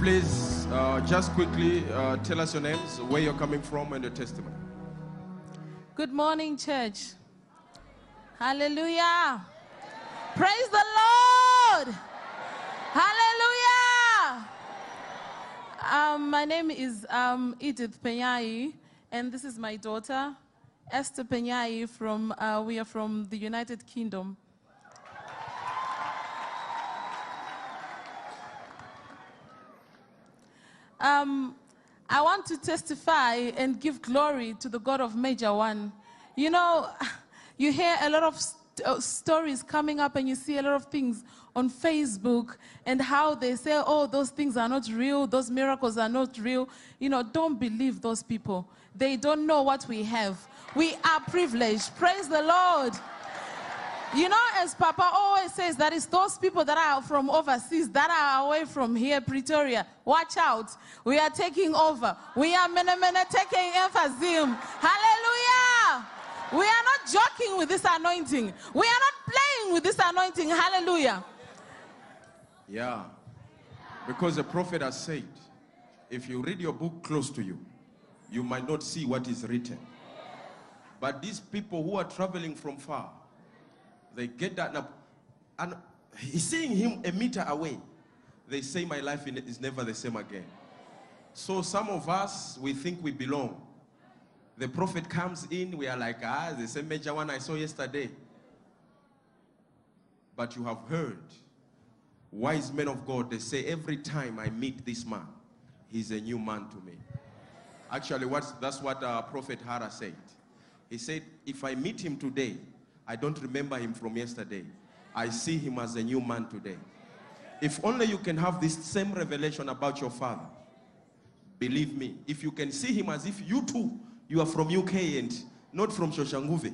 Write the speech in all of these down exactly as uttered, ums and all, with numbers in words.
please uh, just quickly uh, tell us your names, where you're coming from, and your testimony. Good morning, church. Hallelujah. Praise the Lord. Hallelujah. Um, my name is um, Edith Punyai, and this is my daughter, Esther Punyai. From uh, we are from the United Kingdom. Um, I want to testify and give glory to the God of Major One. You know, you hear a lot of st uh, stories coming up, and you see a lot of things on Facebook, and how they say, oh, those things are not real, those miracles are not real. You know, don't believe those people. They don't know what we have. We are privileged. Praise the Lord. You know, as Papa always says, that it's those people that are from overseas, that are away from here, Pretoria. Watch out. We are taking over. We are mene mene taking emphasizing. Hallelujah. We are not joking with this anointing. We are not playing with this anointing. Hallelujah. Yeah. Because the prophet has said, if you read your book close to you, you might not see what is written. But these people who are traveling from far, they get that now, and he's seeing him a meter away. They say, my life is never the same again. So some of us, we think we belong. The prophet comes in, we are like, ah, the same Major One I saw yesterday. But you have heard, wise men of God, they say, every time I meet this man, he's a new man to me. Actually, what's, that's what uh, Prophet Hara said. He said, if I meet him today, I don't remember him from yesterday. I see him as a new man today. If only you can have this same revelation about your father. Believe me, if you can see him as if you too, you are from U K and not from Shoshanguve.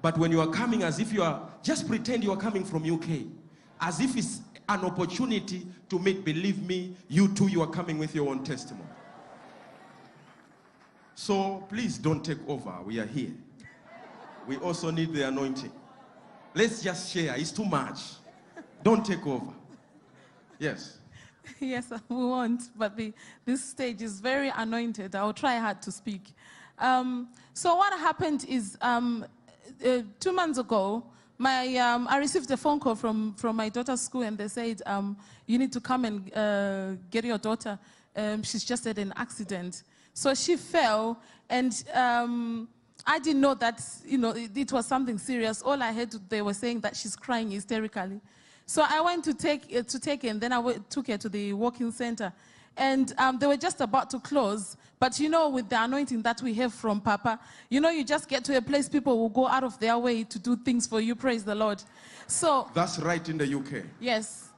But when you are coming as if you are, just pretend you are coming from U K. As if it's an opportunity to meet, believe me, you too, you are coming with your own testimony. So please don't take over, we are here. We also need the anointing. Let's just share. It's too much. Don't take over. Yes. Yes, we won't. But the, this stage is very anointed. I will try hard to speak. Um, so what happened is um, uh, two months ago, my um, I received a phone call from from my daughter's school, and they said um, you need to come and uh, get your daughter. Um, she's just had an accident. So she fell, and. Um, I didn't know that, you know, it, it was something serious. All I heard, they were saying that she's crying hysterically. So I went to take, uh, to take her, and then I went, took her to the walking center. And um, they were just about to close. But, you know, with the anointing that we have from Papa, you know, you just get to a place people will go out of their way to do things for you. Praise the Lord. So that's right in the U K. Yes.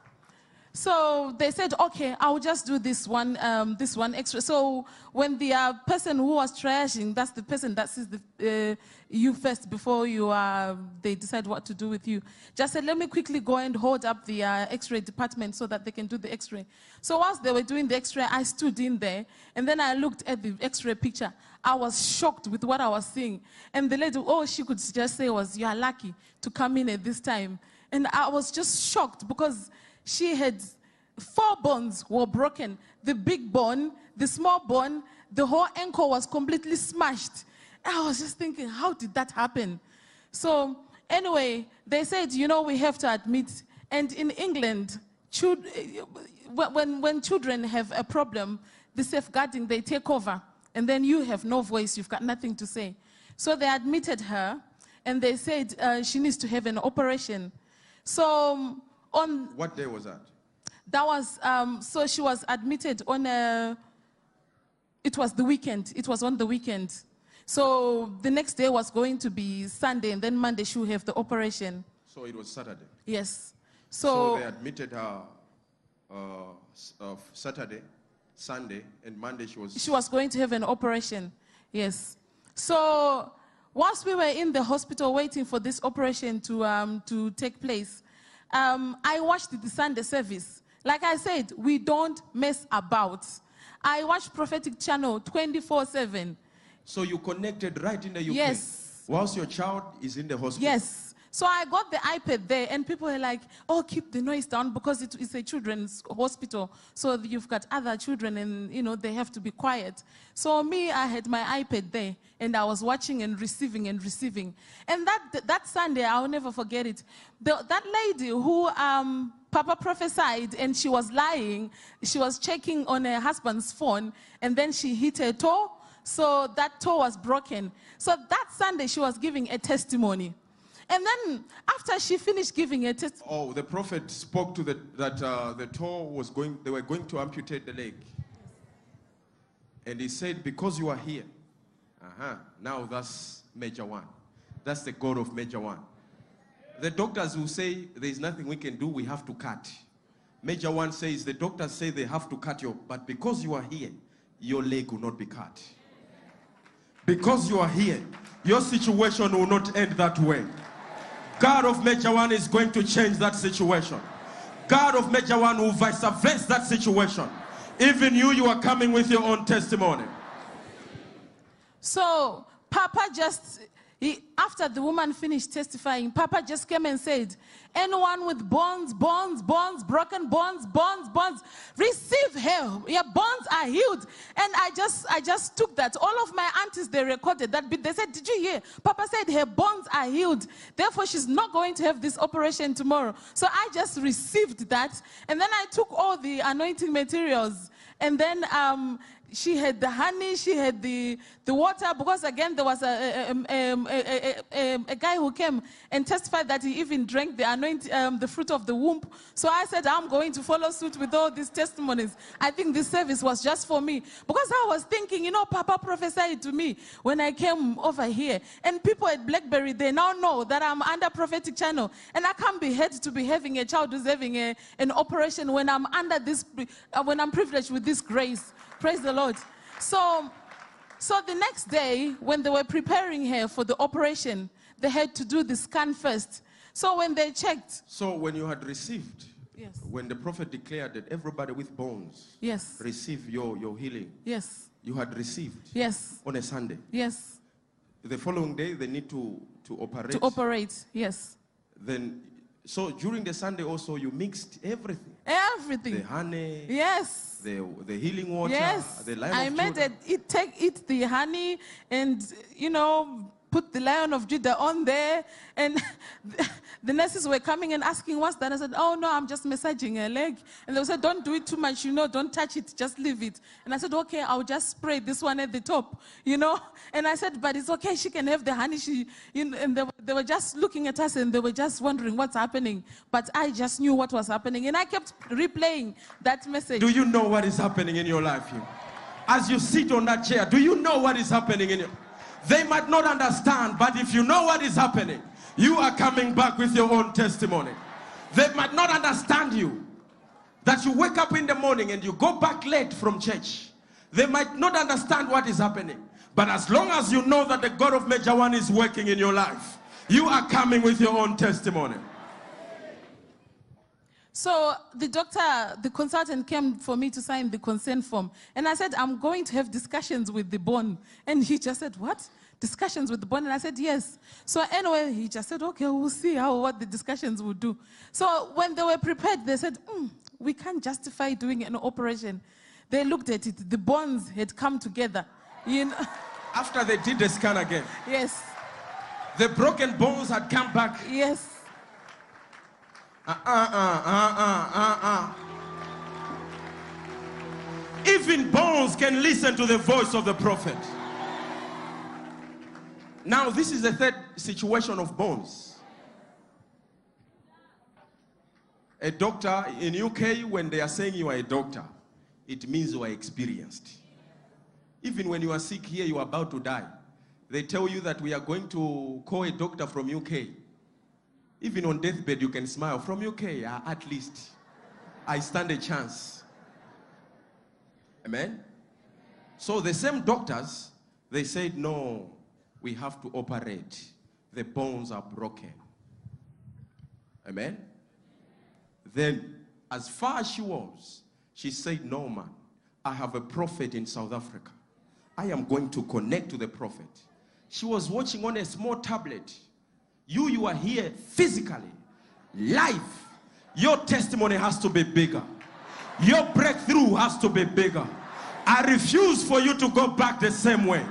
So they said, okay, I'll just do this one, um, this one extra. So when the uh, person who was triaging, that's the person that sees the, uh, you first before you, uh, they decide what to do with you. Just said, let me quickly go and hold up the uh, x-ray department so that they can do the x-ray. So whilst they were doing the x-ray, I stood in there, and then I looked at the x-ray picture. I was shocked with what I was seeing. And the lady, all she could just say was, you are lucky to come in at this time. And I was just shocked because she had four bones were broken. The big bone, the small bone, the whole ankle was completely smashed. I was just thinking, how did that happen? So anyway, they said, you know, we have to admit. And in England, when, when children have a problem, the safeguarding, they take over. And then you have no voice. You've got nothing to say. So they admitted her. And they said uh, she needs to have an operation. So... On what day was that? That was, um, so she was admitted on a, it was the weekend. It was on the weekend. So the next day was going to be Sunday, and then Monday she would have the operation. So it was Saturday? Yes. So, so they admitted her uh, uh, Saturday, Sunday, and Monday she was... She was going to have an operation, yes. So whilst we were in the hospital waiting for this operation to, um, to take place, Um, I watched the Sunday service. Like I said, we don't mess about. I watched Prophetic Channel twenty-four seven. So you connected right in the U K? Yes. Whilst your child is in the hospital? Yes. So I got the iPad there, and people were like, oh, keep the noise down, because it is a children's hospital. So you've got other children, and, you know, they have to be quiet. So me, I had my iPad there, and I was watching and receiving and receiving. And that, that Sunday, I'll never forget it. The, that lady who um, Papa prophesied, and she was lying, she was checking on her husband's phone, and then she hit her toe. So that toe was broken. So that Sunday, she was giving a testimony. And then after she finished giving it, it oh, the prophet spoke to the that uh, the toe was going. They were going to amputate the leg, and he said, "Because you are here, uh huh. Now that's Major One. That's the God of Major One. The doctors will say there is nothing we can do. We have to cut. Major One says the doctors say they have to cut you, but because you are here, your leg will not be cut. Because you are here, your situation will not end that way." God of Major One is going to change that situation. God of Major One will vice versa that situation. Even you, you are coming with your own testimony. So, Papa just, he, after the woman finished testifying, Papa just came and said, anyone with bones, bones, bones, broken bones, bones, bones, receive help. Your bones are healed. And I just, I just took that. All of my aunties, they recorded that bit. They said, did you hear? Papa said her bones are healed. Therefore, she's not going to have this operation tomorrow. So I just received that. And then I took all the anointing materials. And then um, she had the honey, she had the, the water, because again, there was a, a, a, a, a, a guy who came and testified that he even drank the anointing. Um, the fruit of the womb. So I said, I'm going to follow suit with all these testimonies. I think this service was just for me, because I was thinking, you know, Papa prophesied to me when I came over here, and people at Blackberry, they now know that I'm under Prophetic Channel, and I can't be heard to be having a child who's having a, an operation when I'm under this, uh, when I'm privileged with this grace. Praise the Lord. So, so the next day, when they were preparing her for the operation, they had to do the scan first. So when they checked. So when you had received, yes. When the prophet declared that everybody with bones, yes, receive your, your healing. Yes. You had received. Yes. On a Sunday. Yes. The following day they need to, to operate. To operate, yes. Then so during the Sunday also you mixed everything. Everything. The honey. Yes. The, the healing water. Yes. The Lion I of made Judah. It, it take it the honey and you know. Put the Lion of Judah on there, and the nurses were coming and asking, what's that? I said, oh no, I'm just massaging her leg. And they said, don't do it too much, you know, don't touch it, just leave it. And I said, okay, I'll just spray this one at the top, you know. And I said, but it's okay, she can have the honey. She, you know, and they, they were just looking at us, and they were just wondering what's happening. But I just knew what was happening, and I kept replaying that message. Do you know what is happening in your life here? As you sit on that chair, do you know what is happening in your life? They might not understand, but if you know what is happening, you are coming back with your own testimony. They might not understand you, that you wake up in the morning and you go back late from church. They might not understand what is happening, but as long as you know that the God of Major One is working in your life, you are coming with your own testimony. So the doctor, the consultant came for me to sign the consent form. And I said, I'm going to have discussions with the bone. And he just said, what? Discussions with the bone? And I said, yes. So anyway, he just said, okay, we'll see how what the discussions will do. So when they were prepared, they said, mm, we can't justify doing an operation. They looked at it. The bones had come together. You know? After they did the scan again? Yes. The broken bones had come back? Yes. Uh, uh, uh, uh, uh, uh. Even bones can listen to the voice of the prophet. Now this is the third situation of bones. A doctor, in U K, when they are saying you are a doctor, it means you are experienced. Even when you are sick here, you are about to die. They tell you that we are going to call a doctor from U K. Even on deathbed, you can smile. From U K, uh, at least, I stand a chance. Amen? So the same doctors, they said, no, we have to operate. The bones are broken. Amen? Then, as far as she was, she said, no, man, I have a prophet in South Africa. I am going to connect to the prophet. She was watching on a small tablet. You, you are here physically. Life. Your testimony has to be bigger. Your breakthrough has to be bigger. I refuse for you to go back the same way.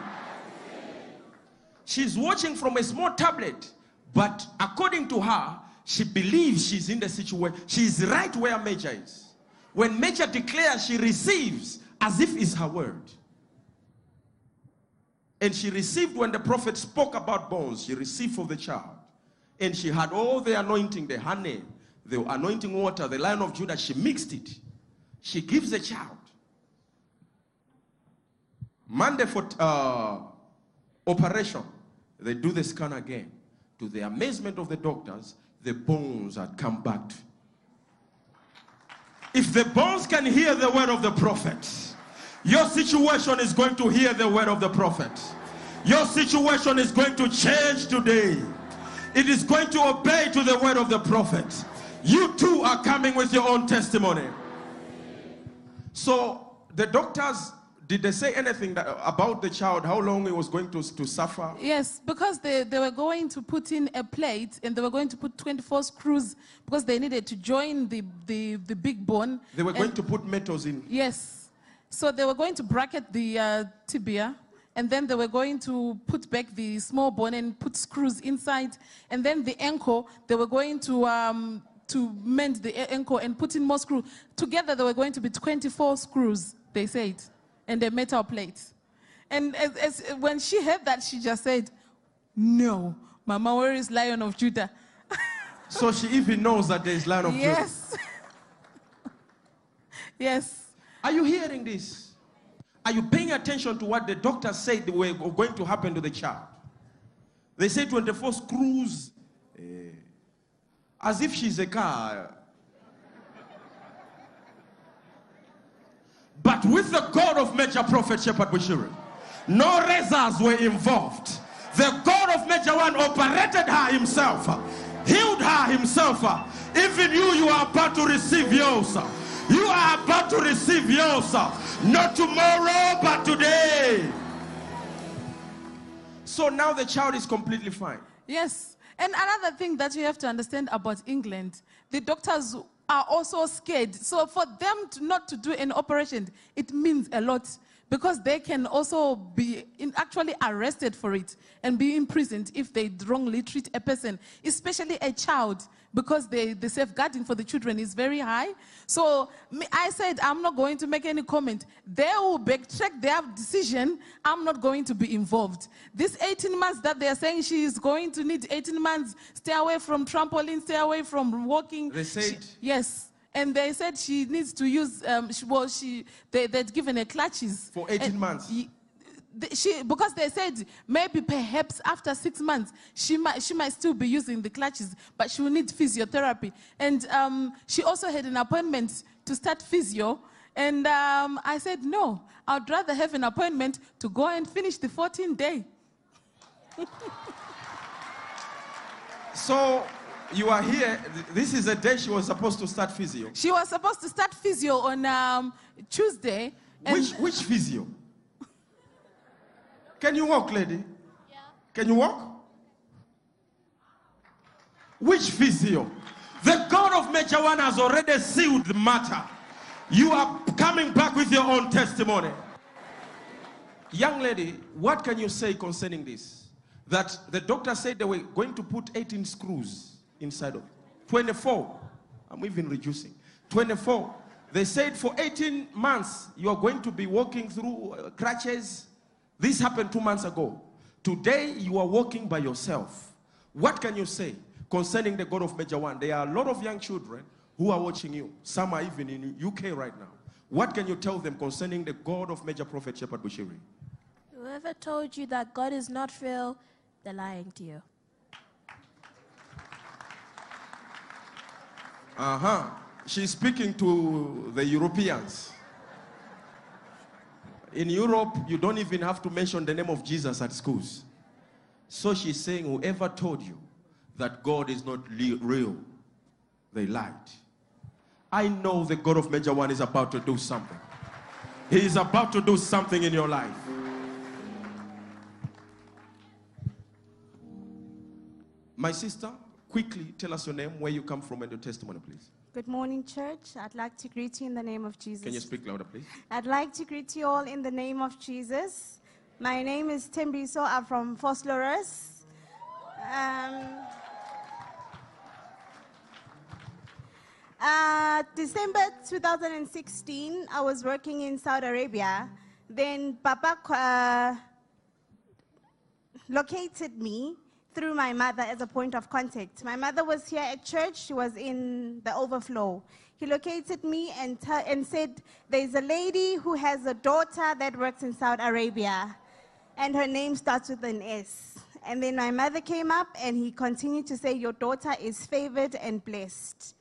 She's watching from a small tablet, but according to her, she believes she's in the situation. She's right where Major is. When Major declares, she receives as if it's her word. And she received when the prophet spoke about bones. She received for the child. And she had all the anointing, the honey, the anointing water, the Lion of Judah. She mixed it. She gives the child. Monday for uh, operation, they do the scan again. To the amazement of the doctors, the bones had come back. If the bones can hear the word of the prophet, your situation is going to hear the word of the prophet. Your situation is going to change today. It is going to obey to the word of the prophet. You too are coming with your own testimony. So the doctors, did they say anything that, about the child, how long he was going to, to suffer? Yes, because they, they were going to put in a plate and they were going to put twenty-four screws because they needed to join the, the, the big bone. They were and, going to put metals in. Yes. So they were going to bracket the uh, tibia and then they were going to put back the small bone and put screws inside. And then the ankle, they were going to... Um, to mend the ankle and put in more screws. Together there were going to be twenty-four screws, they said, and a metal plate. And as, as, when she heard that, she just said, no, Mama, where is Lion of Judah? So she even knows that there is Lion of yes. Judah. Yes. Yes. Are you hearing this? Are you paying attention to what the doctor said were going to happen to the child? They said twenty-four screws. Uh, As if she's a car. But with the God of Major Prophet Shepherd Bushiri, no razors were involved. The God of Major One operated her himself, healed her himself. Even you, you are about to receive yours. You are about to receive yours. Not tomorrow, but today. So now the child is completely fine. Yes. And another thing that you have to understand about England, the doctors are also scared. So for them to not to do an operation, it means a lot because they can also be in actually arrested for it and be imprisoned if they wrongly treat a person, especially a child, because they, the safeguarding for the children is very high. So I said, I'm not going to make any comment. They will backtrack their decision. I'm not going to be involved. This eighteen months that they are saying she is going to need, eighteen months, stay away from trampoline, stay away from walking. They said? She, yes. And they said she needs to use, um, she, well, she, they, they'd given her clutches. For eighteen months? He, She, because they said maybe perhaps after six months she might she might still be using the clutches, but she will need physiotherapy. And um, she also had an appointment to start physio. And um, I said no, I'd rather have an appointment to go and finish the fourteen day. So you are here. This is the day she was supposed to start physio. She was supposed to start physio on um, Tuesday. And which which physio? Can you walk, lady? Yeah. Can you walk? Which physio? The God of Major One has already sealed the matter. You are coming back with your own testimony. Young lady, what can you say concerning this? That the doctor said they were going to put eighteen screws inside of it. twenty-four. I'm even reducing. twenty-four. They said for eighteen months, you are going to be walking through crutches. This happened two months ago. Today, you are walking by yourself. What can you say concerning the God of Major One? There are a lot of young children who are watching you. Some are even in U K right now. What can you tell them concerning the God of Major Prophet Shepherd Bushiri? Whoever told you that God is not real, they're lying to you. Uh-huh. She's speaking to the Europeans. In Europe, you don't even have to mention the name of Jesus at schools. So she's saying, whoever told you that God is not real, they lied. I know the God of Major One is about to do something. He is about to do something in your life. My sister, quickly tell us your name, where you come from, and your testimony, please. Good morning, church. I'd like to greet you in the name of Jesus. Can you speak louder, please? I'd like to greet you all in the name of Jesus. My name is Tembiso. I'm from Fostlers. Um, uh, December two thousand sixteen, I was working in Saudi Arabia. Then Papa uh, located me through my mother as a point of contact. My mother was here at church. She was in the overflow. He located me and, and said, there's a lady who has a daughter that works in Saudi Arabia, and her name starts with an S. And then my mother came up, and he continued to say, your daughter is favored and blessed.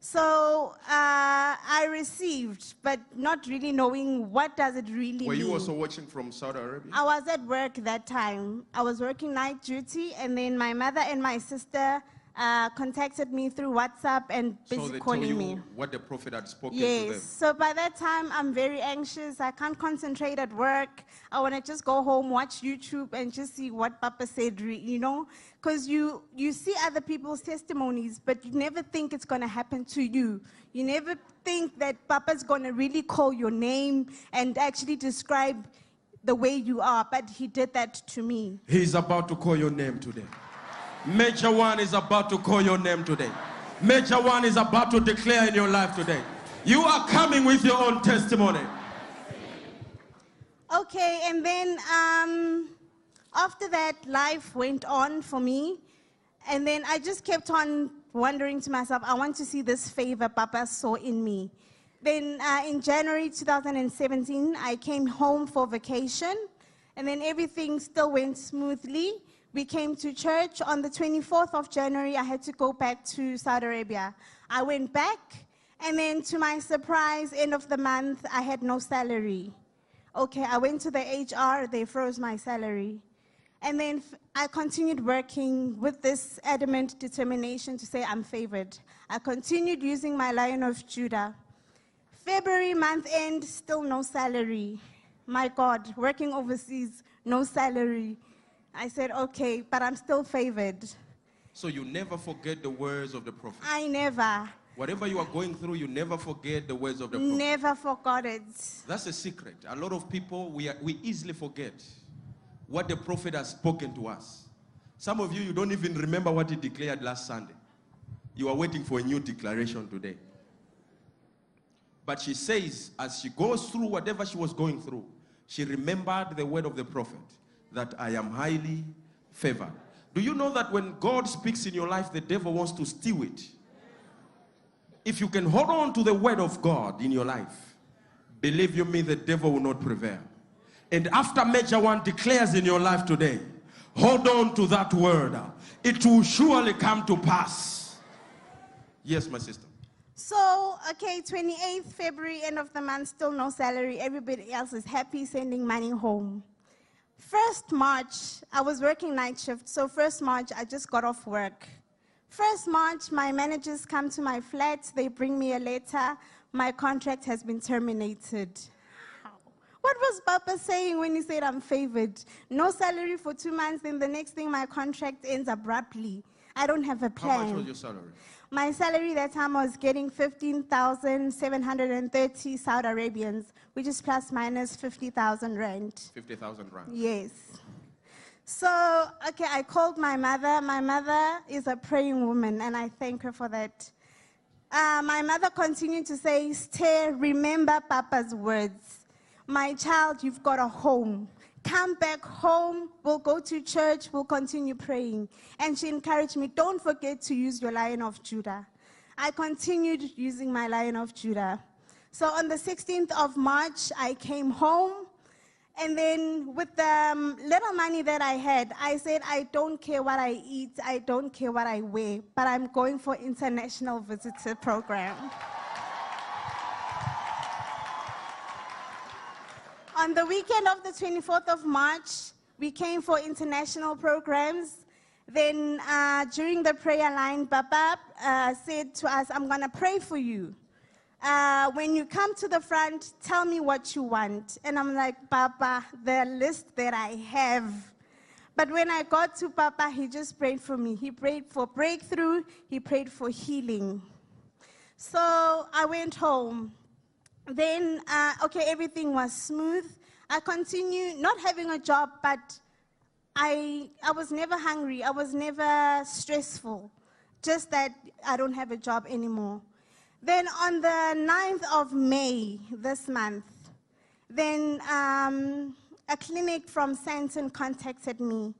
So uh, I received, but not really knowing what does it really mean. Were you also watching from Saudi Arabia? I was at work that time. I was working night duty, and then my mother and my sister uh, contacted me through WhatsApp and basically calling me. So they told you what the prophet had spoken to them. Yes. So by that time, I'm very anxious. I can't concentrate at work. I want to just go home, watch YouTube, and just see what Papa said, you know. Because you, you see other people's testimonies, but you never think it's going to happen to you. You never think that Papa's going to really call your name and actually describe the way you are, but he did that to me. He's about to call your name today. Major One is about to call your name today. Major One is about to declare in your life today. You are coming with your own testimony. Okay, and then... Um, After that, life went on for me, and then I just kept on wondering to myself, I want to see this favor Papa saw in me. Then uh, in January two thousand seventeen, I came home for vacation, and then everything still went smoothly. We came to church. On the twenty-fourth of January, I had to go back to Saudi Arabia. I went back, and then to my surprise, end of the month, I had no salary. Okay, I went to the H R, they froze my salary. And then I continued working with this adamant determination to say I'm favored. I continued using my Lion of Judah. February month end, still no salary. My God, working overseas, no salary. I said, okay, but I'm still favored. So you never forget the words of the prophet? I never. Whatever you are going through, you never forget the words of the prophet. Never forgot it. That's a secret. A lot of people, we, are, we easily forget what the prophet has spoken to us. Some of you, you don't even remember what he declared last Sunday. You are waiting for a new declaration today. But she says, as she goes through whatever she was going through, she remembered the word of the prophet, that I am highly favored. Do you know that when God speaks in your life, the devil wants to steal it? If you can hold on to the word of God in your life, believe you me, the devil will not prevail. And after Major One declares in your life today, hold on to that word. It will surely come to pass. Yes, my sister. So, okay, twenty-eighth February, end of the month, still no salary. Everybody else is happy, sending money home. first March, I was working night shift, so first March, I just got off work. first March, my managers come to my flat. They bring me a letter. My contract has been terminated. What was Papa saying when he said I'm favored? No salary for two months, then the next thing my contract ends abruptly. I don't have a plan. How much was your salary? My salary that time I was getting fifteen thousand seven hundred thirty Saudi Arabians, which is plus minus fifty thousand rand. fifty thousand rand? Yes. So, okay, I called my mother. My mother is a praying woman, and I thank her for that. Uh, my mother continued to say, stay, remember Papa's words. My child, you've got a home. Come back home. We'll go to church. We'll continue praying. And she encouraged me, don't forget to use your Lion of Judah. I continued using my Lion of Judah. So on the sixteenth of March, I came home. And then with the little money that I had, I said, I don't care what I eat, I don't care what I wear, but I'm going for international visitor program. On the weekend of the twenty-fourth of March, we came for international programs. Then uh, during the prayer line, Papa uh, said to us, I'm going to pray for you. Uh, when you come to the front, tell me what you want. And I'm like, Papa, the list that I have. But when I got to Papa, he just prayed for me. He prayed for breakthrough. He prayed for healing. So I went home. Then, uh, okay, everything was smooth. I continued not having a job, but I, I was never hungry. I was never stressful. Just that I don't have a job anymore. Then on the ninth of May this month, then um, a clinic from Santon contacted me.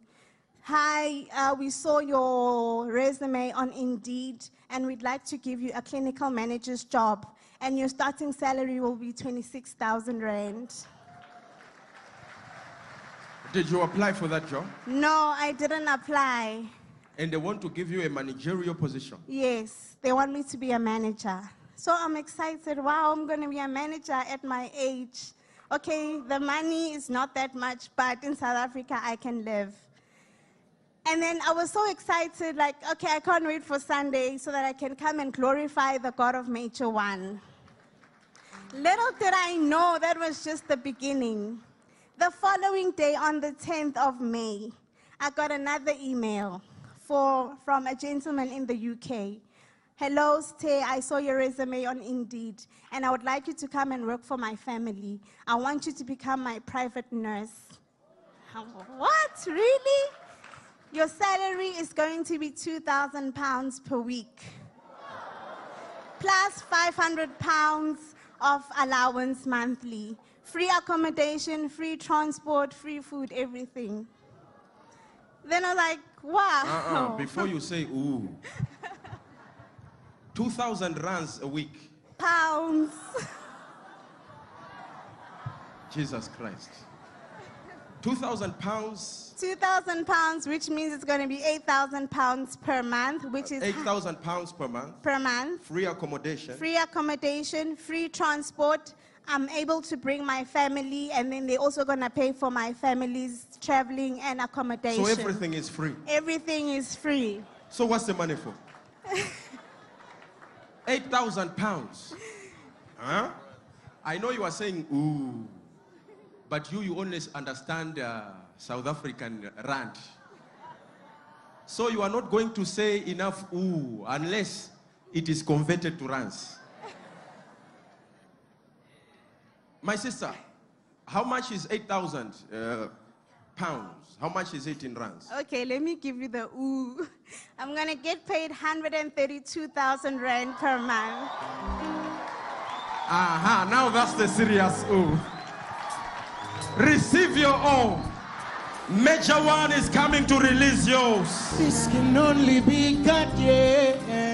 Hi, uh, we saw your resume on Indeed, and we'd like to give you a clinical manager's job, and your starting salary will be twenty-six thousand rand. Did you apply for that job? No, I didn't apply. And they want to give you a managerial position? Yes, they want me to be a manager. So I'm excited. Wow, I'm going to be a manager at my age. Okay, the money is not that much, but in South Africa, I can live. And then I was so excited, like, okay, I can't wait for Sunday so that I can come and glorify the God of Major One. Little did I know that was just the beginning. The following day, on the tenth of May, I got another email. For, from a gentleman in the U K. Hello, Ste, I saw your resume on Indeed, and I would like you to come and work for my family. I want you to become my private nurse. What? Really? Your salary is going to be two thousand pounds per week, plus five hundred pounds of allowance monthly. Free accommodation, free transport, free food, everything. Then I was like, wow. Uh-uh, before you say, ooh. two thousand rands a week. Pounds. Jesus Christ. two thousand pounds. two thousand pounds, which means it's going to be eight thousand pounds per month, which is... eight thousand pounds per month. Per month. Free accommodation. Free accommodation, free transport. I'm able to bring my family, and then they're also going to pay for my family's traveling and accommodation. So everything is free? Everything is free. So what's the money for? eight thousand pounds. Huh? I know you are saying, ooh, but you, you only understand uh, South African rand. So you are not going to say enough, ooh, unless it is converted to rands. My sister, how much is eight thousand uh, pounds? How much is it in rands? Okay, let me give you the ooh. I'm going to get paid one hundred thirty-two thousand rand per month. Aha, uh-huh, now that's the serious ooh. Receive your own. Major One is coming to release yours. This can only be God, yeah.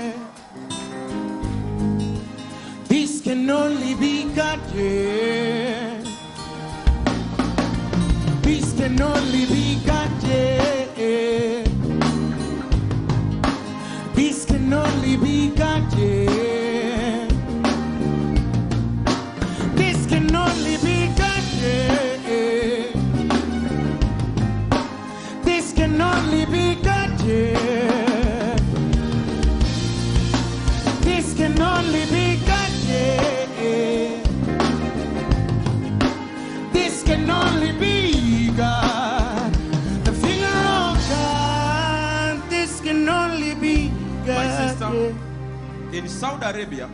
This can only be God, yeah. This can only be God, yeah. This can only be God, yeah. This can only be God, yeah. This can only be God, yeah. This can only be. Can only be God, the finger of God. This can only be God. My sister, in Saudi Arabia,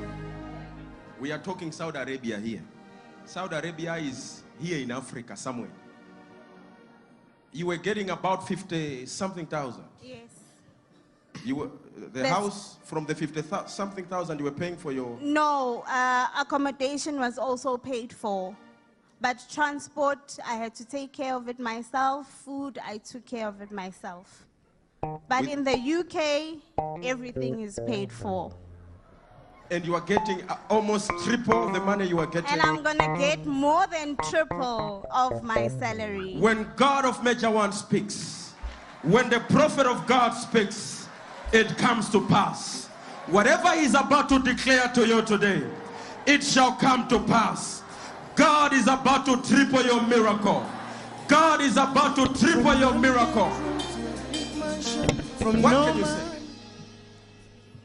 we are talking Saudi Arabia here. Saudi Arabia is here in Africa somewhere. You were getting about fifty something thousand. Yes. You were the That's, house from the fifty something thousand you were paying for your. No, uh, accommodation was also paid for. But transport, I had to take care of it myself. Food, I took care of it myself. But with in the U K, everything is paid for. And you are getting almost triple the money you are getting. And I'm going to get more than triple of my salary. When God of Major One speaks, when the prophet of God speaks, it comes to pass. Whatever he's about to declare to you today, it shall come to pass. God is about to triple your miracle. God is about to triple your miracle. What can you say?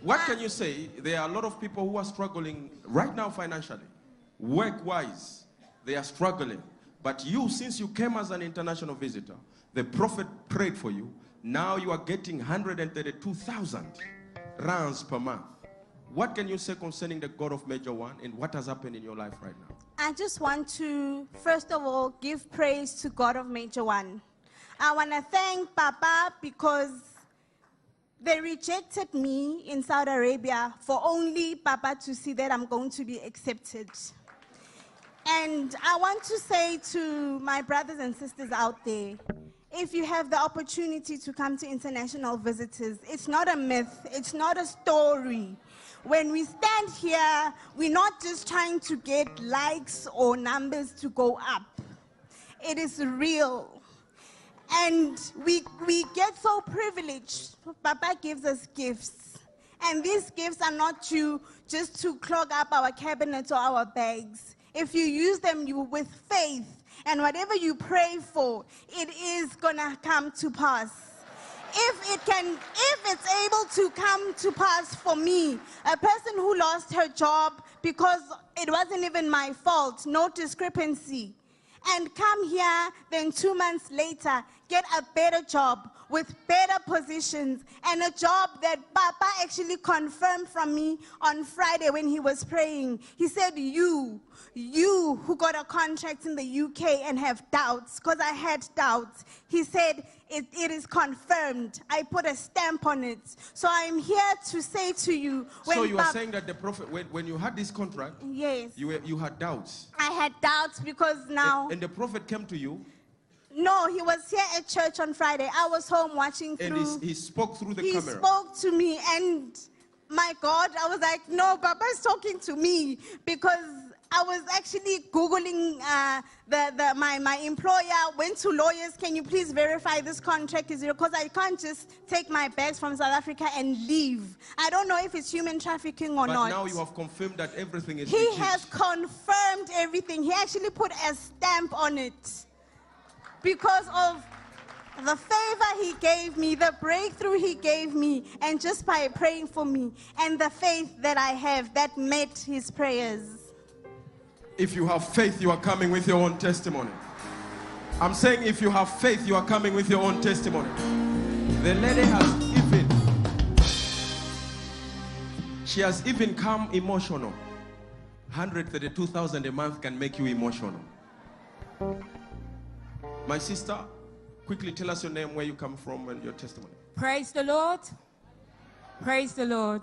What can you say? There are a lot of people who are struggling right now financially. Work-wise, they are struggling. But you, since you came as an international visitor, The prophet prayed for you. Now you are getting one hundred thirty-two thousand rands per month. What can you say concerning the God of Major One and what has happened in your life right now? I just want to, first of all, give praise to God of Major One. I want to thank Papa because they rejected me in Saudi Arabia for only Papa to see that I'm going to be accepted. And I want to say to my brothers and sisters out there, if you have the opportunity to come to international visitors, it's not a myth, it's not a story. When we stand here, we're not just trying to get likes or numbers to go up. It is real. And we, we get so privileged. Papa gives us gifts. And these gifts are not to just to clog up our cabinets or our bags. If you use them you, with faith, and whatever you pray for, it is going to come to pass. If it can, if it's able to come to pass for me, a person who lost her job because it wasn't even my fault, no discrepancy, and come here, then two months later, get a better job with better positions and a job that Papa actually confirmed from me on Friday when he was praying. He said, you, you who got a contract in the U K and have doubts, because I had doubts, he said, It, it is confirmed. I put a stamp on it. So I'm here to say to you. When so you are saying that the prophet, when, when you had this contract, yes, you, were, you had doubts. I had doubts because now. And, and the prophet came to you. No, he was here at church on Friday. I was home watching through. And he, he spoke through the he camera. He spoke to me, and my God, I was like, no, Papa's talking to me because. I was actually Googling uh, the, the, my, my employer, went to lawyers, can you please verify this contract is real? Because I can't just take my bags from South Africa and leave. I don't know if it's human trafficking or but not. But now you have confirmed that everything is He legit. Has confirmed everything. He actually put a stamp on it because of the favor he gave me, the breakthrough he gave me, and just by praying for me, and the faith that I have that met his prayers. If you have faith, you are coming with your own testimony. I'm saying if you have faith, you are coming with your own testimony. The lady has even, she has even come emotional. one hundred thirty-two thousand a month can make you emotional. My sister, quickly tell us your name, where you come from, and your testimony. Praise the Lord. Praise the Lord.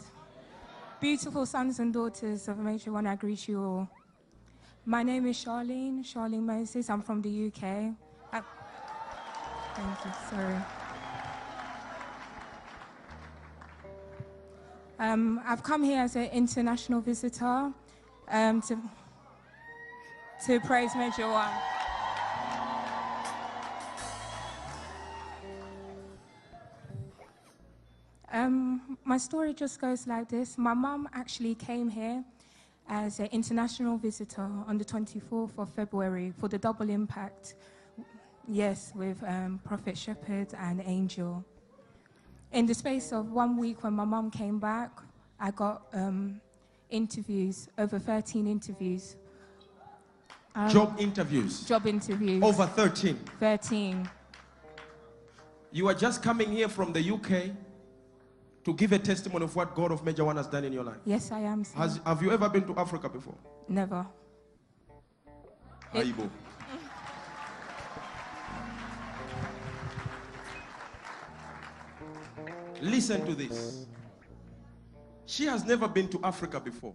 Beautiful sons and daughters of Major One, I greet you all. My name is Charlene, Charlene Moses. I'm from the U K. I... Thank you, sorry. Um, I've come here as an international visitor um, to, to praise Major One. Um, my story just goes like this. My mum actually came here as an international visitor on the twenty-fourth of February for the double impact, yes, with um, Prophet Shepherd and Angel. In the space of one week when my mum came back, I got um, interviews, over thirteen interviews. Um, job interviews? Job interviews. Over thirteen? thirteen. You are just coming here from the U K to give a testimony of what God of Major One has done in your life? Yes, I am. Has, have you ever been to Africa before? Never. It... Listen to this. She has never been to Africa before.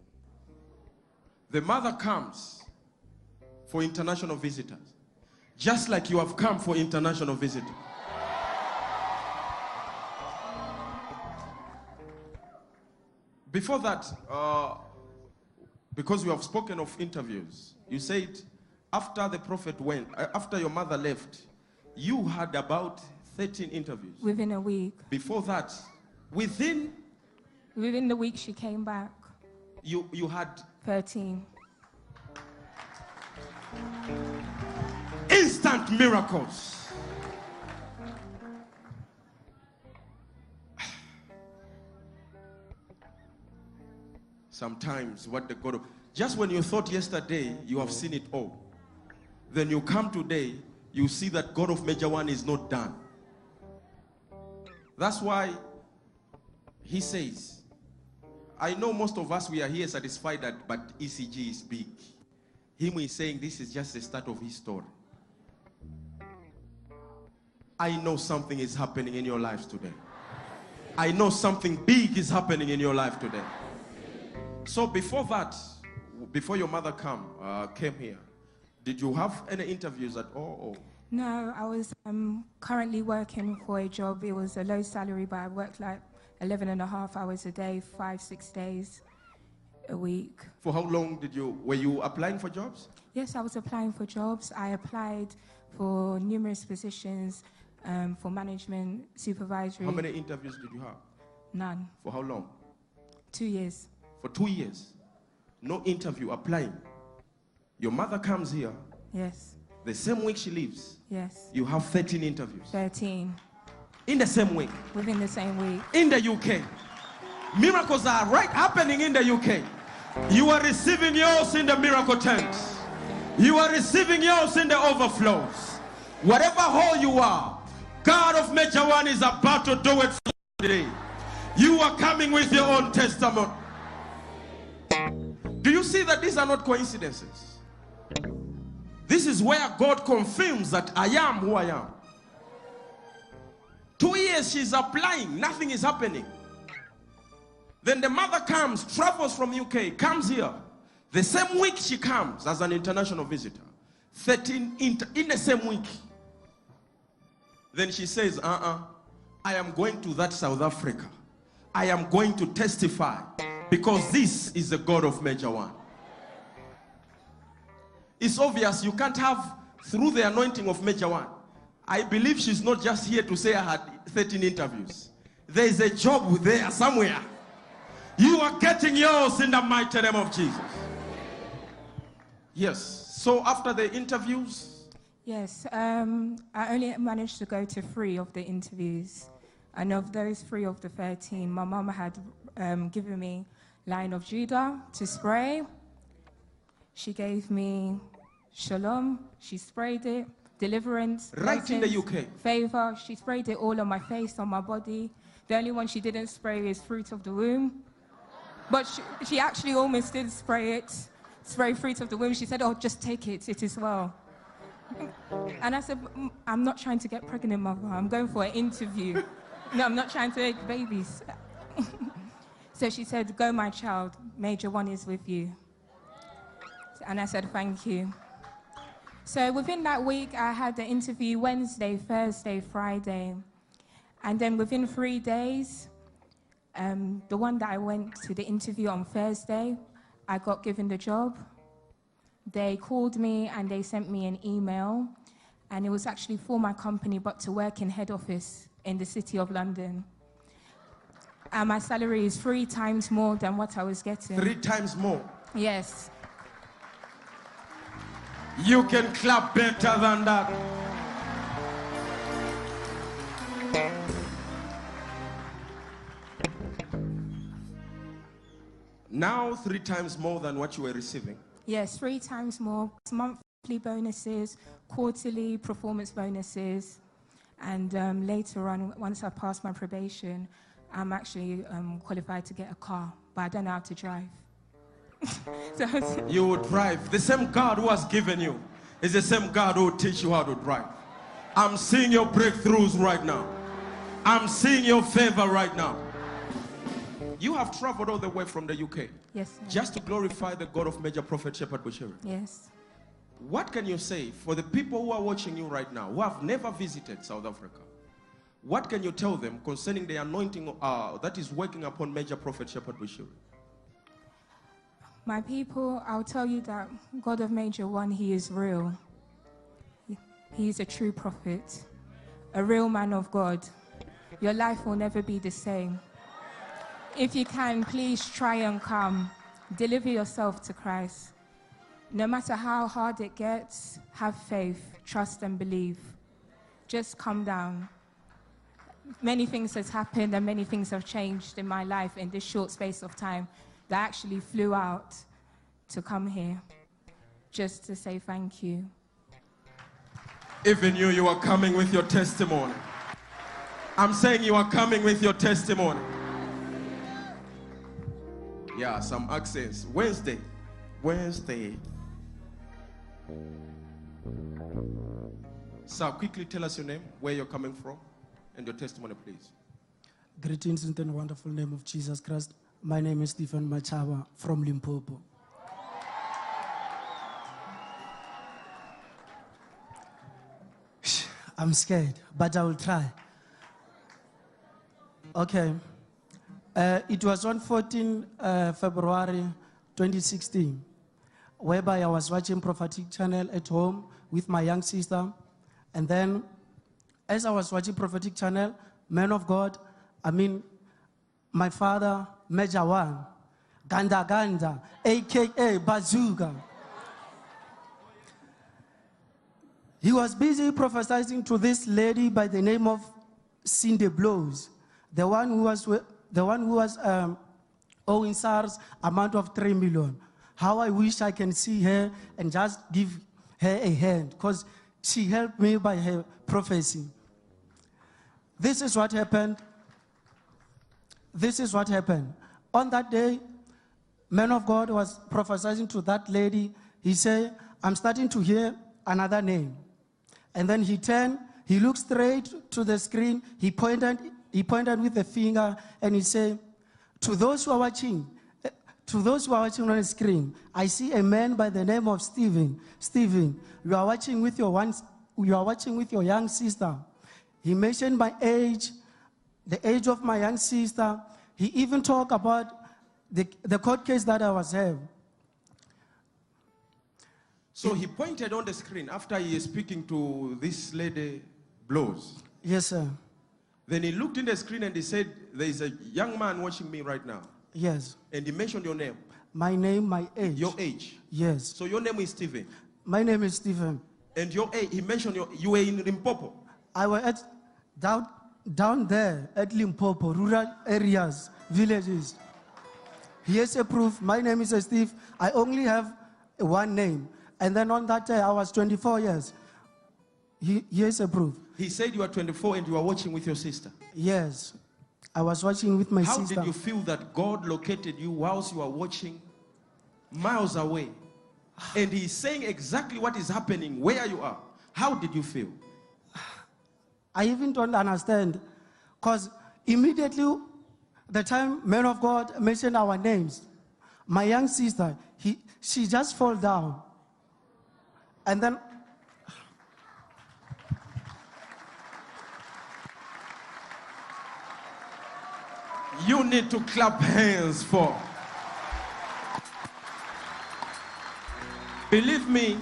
The mother comes for international visitors, just like you have come for international visitors. Before that, uh, because we have spoken of interviews, you said after the prophet went, after your mother left, you had about thirteen interviews. Within a week. Before that, within? Within the week she came back. You, you had? thirteen. Instant miracles. Sometimes what the God of... Just when you thought yesterday, you have seen it all. Then you come today, you see that God of Major One is not done. That's why he says, I know most of us, we are here satisfied that, but E C G is big. Him is saying this is just the start of his story. I know something is happening in your lives today. I know something big is happening in your life today. So before that, before your mother come, uh, came here, did you have any interviews at all? Or? No, I was um, currently working for a job. It was a low salary, but I worked like eleven and a half hours a day, five, six days a week. For how long did you, were you applying for jobs? Yes, I was applying for jobs. I applied for numerous positions, um, for management, supervisory. How many interviews did you have? None. For how long? Two years. For two years? No interview, applying. Your mother comes here. Yes. The same week she leaves. Yes. You have thirteen interviews. thirteen. In the same week. Within the same week. In the U K. Miracles are right happening in the U K. You are receiving yours in the miracle tent. You are receiving yours in the overflows. Whatever hole you are, God of Major One is about to do it for you today. You are coming with your own testimony. Do you see that these are not coincidences? This is where God confirms that I am who I am. Two years she's applying, nothing is happening. Then the mother comes, travels from U K, comes here. The same week she comes as an international visitor. thirteen in, in the same week. Then she says, uh-uh, I am going to that South Africa. I am going to testify because this is the God of Major One. It's obvious you can't have, through the anointing of Major One, I believe she's not just here to say I had thirteen interviews. There is a job there somewhere. You are getting yours in the mighty name of Jesus. Yes. So after the interviews? Yes. Um, I only managed to go to three of the interviews. And of those three of the thirteen, my mama had um, given me Lion of Judah to spray. She gave me Shalom. She sprayed it. Deliverance. Right blessings, in the U K. Favor. She sprayed it all on my face, on my body. The only one she didn't spray is Fruit of the Womb. But she, she actually almost did spray it, spray Fruit of the Womb. She said, oh, just take it, it is well. And I said, I'm not trying to get pregnant, mother. I'm going for an interview. No, I'm not trying to make babies. So she said, go, my child. Major One is with you. And I said, thank you. So within that week, I had the interview Wednesday, Thursday, Friday. And then within three days, Um, the one that I went to the interview on Thursday, I got given the job. They called me and they sent me an email, and it was actually for my company, but to work in head office in the city of London. And my salary is three times more than what I was getting. Three times more? Yes. You can clap better than that. Now three times more than what you were receiving? Yes, three times more. Monthly bonuses, quarterly performance bonuses. And um, later on, once I pass my probation, I'm actually um, qualified to get a car. But I don't know how to drive. So you will drive. The same God who has given you is the same God who will teach you how to drive. I'm seeing your breakthroughs right now. I'm seeing your favor right now. You have traveled all the way from the U K. Yes, sir. Just to glorify the God of Major Prophet Shepherd Bushiri. Yes. What can you say for the people who are watching you right now, who have never visited South Africa? What can you tell them concerning the anointing uh, that is working upon Major Prophet Shepherd Bushiri? My people, I'll tell you that God of Major One, he is real. He is a true prophet, a real man of God. Your life will never be the same. If you can, please try and come. Deliver yourself to Christ. No matter how hard it gets, have faith, trust and believe. Just come down. Many things has happened and many things have changed in my life in this short space of time that I actually flew out to come here just to say thank you. Even you, you are coming with your testimony. I'm saying you are coming with your testimony. Yeah, some accents. Wednesday. Wednesday. Sir, quickly tell us your name, where you're coming from, and your testimony, please. Greetings in the wonderful name of Jesus Christ. My name is Stephen Machawa from Limpopo. I'm scared, but I will try. Okay. Uh, it was on the fourteenth of February twenty sixteen, whereby I was watching Prophetic Channel at home with my young sister. And then, as I was watching Prophetic Channel, man of God, I mean, my father, Major One, Ganda Ganda, A K A Bazooka. He was busy prophesying to this lady by the name of Cindy Blows, the one who was the one who was um, owing SARS amount of three million. How I wish I can see her and just give her a hand, because she helped me by her prophecy. This is what happened. This is what happened. On that day, man of God was prophesying to that lady. He said, "I'm starting to hear another name." And then he turned, he looked straight to the screen, he pointed, he pointed with the finger, and he said, to those who are watching, to those who are watching on the screen, I see a man by the name of Stephen. Stephen, you are watching with your one, you are watching with your young sister. He mentioned my age, the age of my young sister. He even talked about the, the court case that I was having. So he pointed on the screen after he is speaking to this lady Blows. Yes, sir. Then he looked in the screen and he said, there is a young man watching me right now. Yes. And he mentioned your name. My name, my age. Your age. Yes. So your name is Stephen. My name is Stephen. And your age, he mentioned your, you were in Limpopo. I was at, down, down there at Limpopo, rural areas, villages. Here's a proof. My name is Steve. I only have one name. And then on that day, I was twenty-four years. He, here's a proof. He said you are twenty-four and you are watching with your sister. Yes, I was watching with my How sister. How did you feel that God located you whilst you are watching miles away? And he's saying exactly what is happening, where you are. How did you feel? I even don't understand. Because immediately, the time man of God mentioned our names, my young sister, he, she just fell down. And then, you need to clap hands for. Believe me,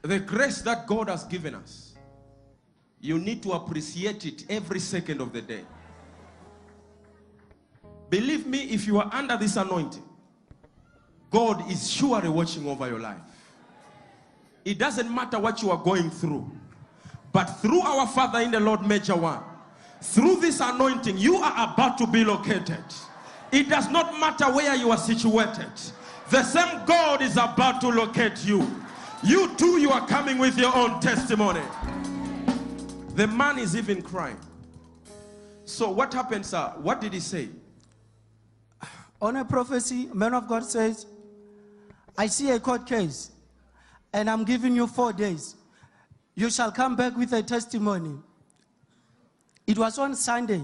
the grace that God has given us, you need to appreciate it every second of the day. Believe me, if you are under this anointing, God is surely watching over your life. It doesn't matter what you are going through. But through our Father in the Lord, Major One, through this anointing, you are about to be located. It does not matter where you are situated. The same God is about to locate you. You too, you are coming with your own testimony. The man is even crying. So what happened, sir? What did he say? On a prophecy, man of God says, I see a court case, and I'm giving you four days. You shall come back with a testimony. It was on Sunday.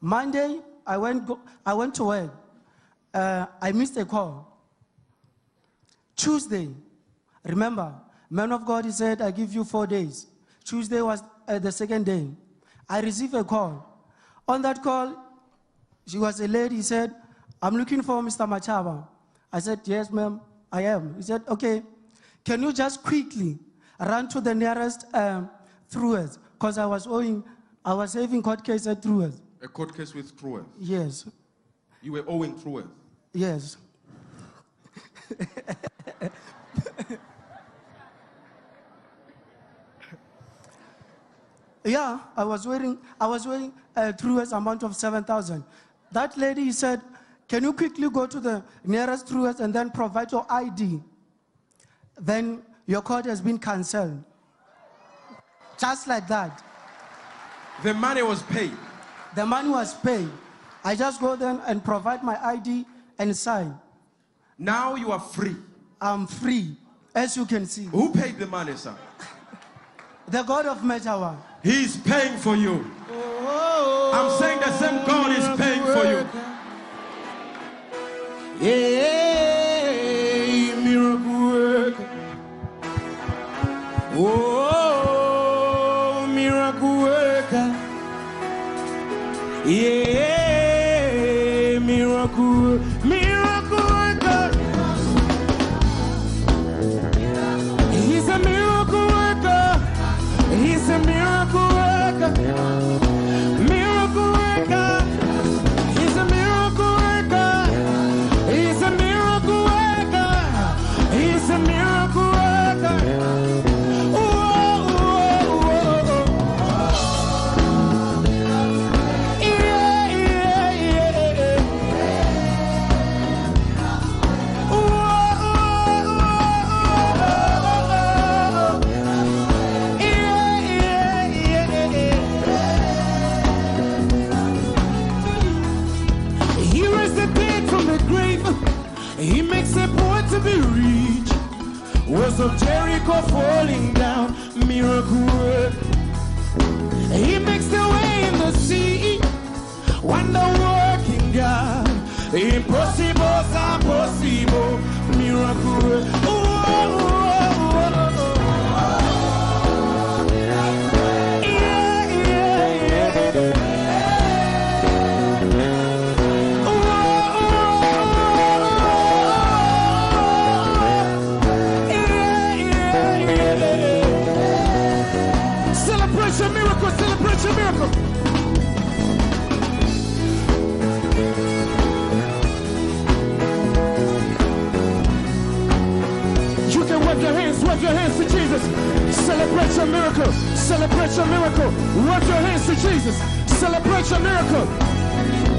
Monday, I went, go I went to work. Uh, I missed a call. Tuesday, remember, man of God said, I give you four days. Tuesday was uh, the second day. I received a call. On that call, she was a lady, said, I'm looking for Mister Machawa. I said, yes, ma'am, I am. He said, okay, can you just quickly run to the nearest um, Truers? Because I was owing, I was having court case at Truers. A court case with Truers? Yes. You were owing Truers? Yes. Yeah, I was wearing, I was wearing a Truers amount of seven thousand. That lady said, can you quickly go to the nearest Truers and then provide your I D? Then your court has been cancelled. Just like that. The money was paid. The money was paid. I just go there and provide my I D and sign. Now you are free. I'm free, as you can see. Who paid the money, sir? The God of Major One. He is paying for you. Oh, I'm saying the same God is paying for you. Yeah, miracle worker. Oh, miracle worker. Yeah, miracle, miracle worker. He's a miracle worker. He's a miracle worker. Miracle worker. He's a miracle worker. He's a miracle worker. He's a miracle worker. Walls of Jericho falling down, miracle work. He makes the way in the sea, wonder working God. Impossibles are possible, miracle work. Oh, oh, oh, oh. Wave your hands to Jesus. Celebrate your miracle. Celebrate your miracle. Wave your hands to Jesus. Celebrate your miracle.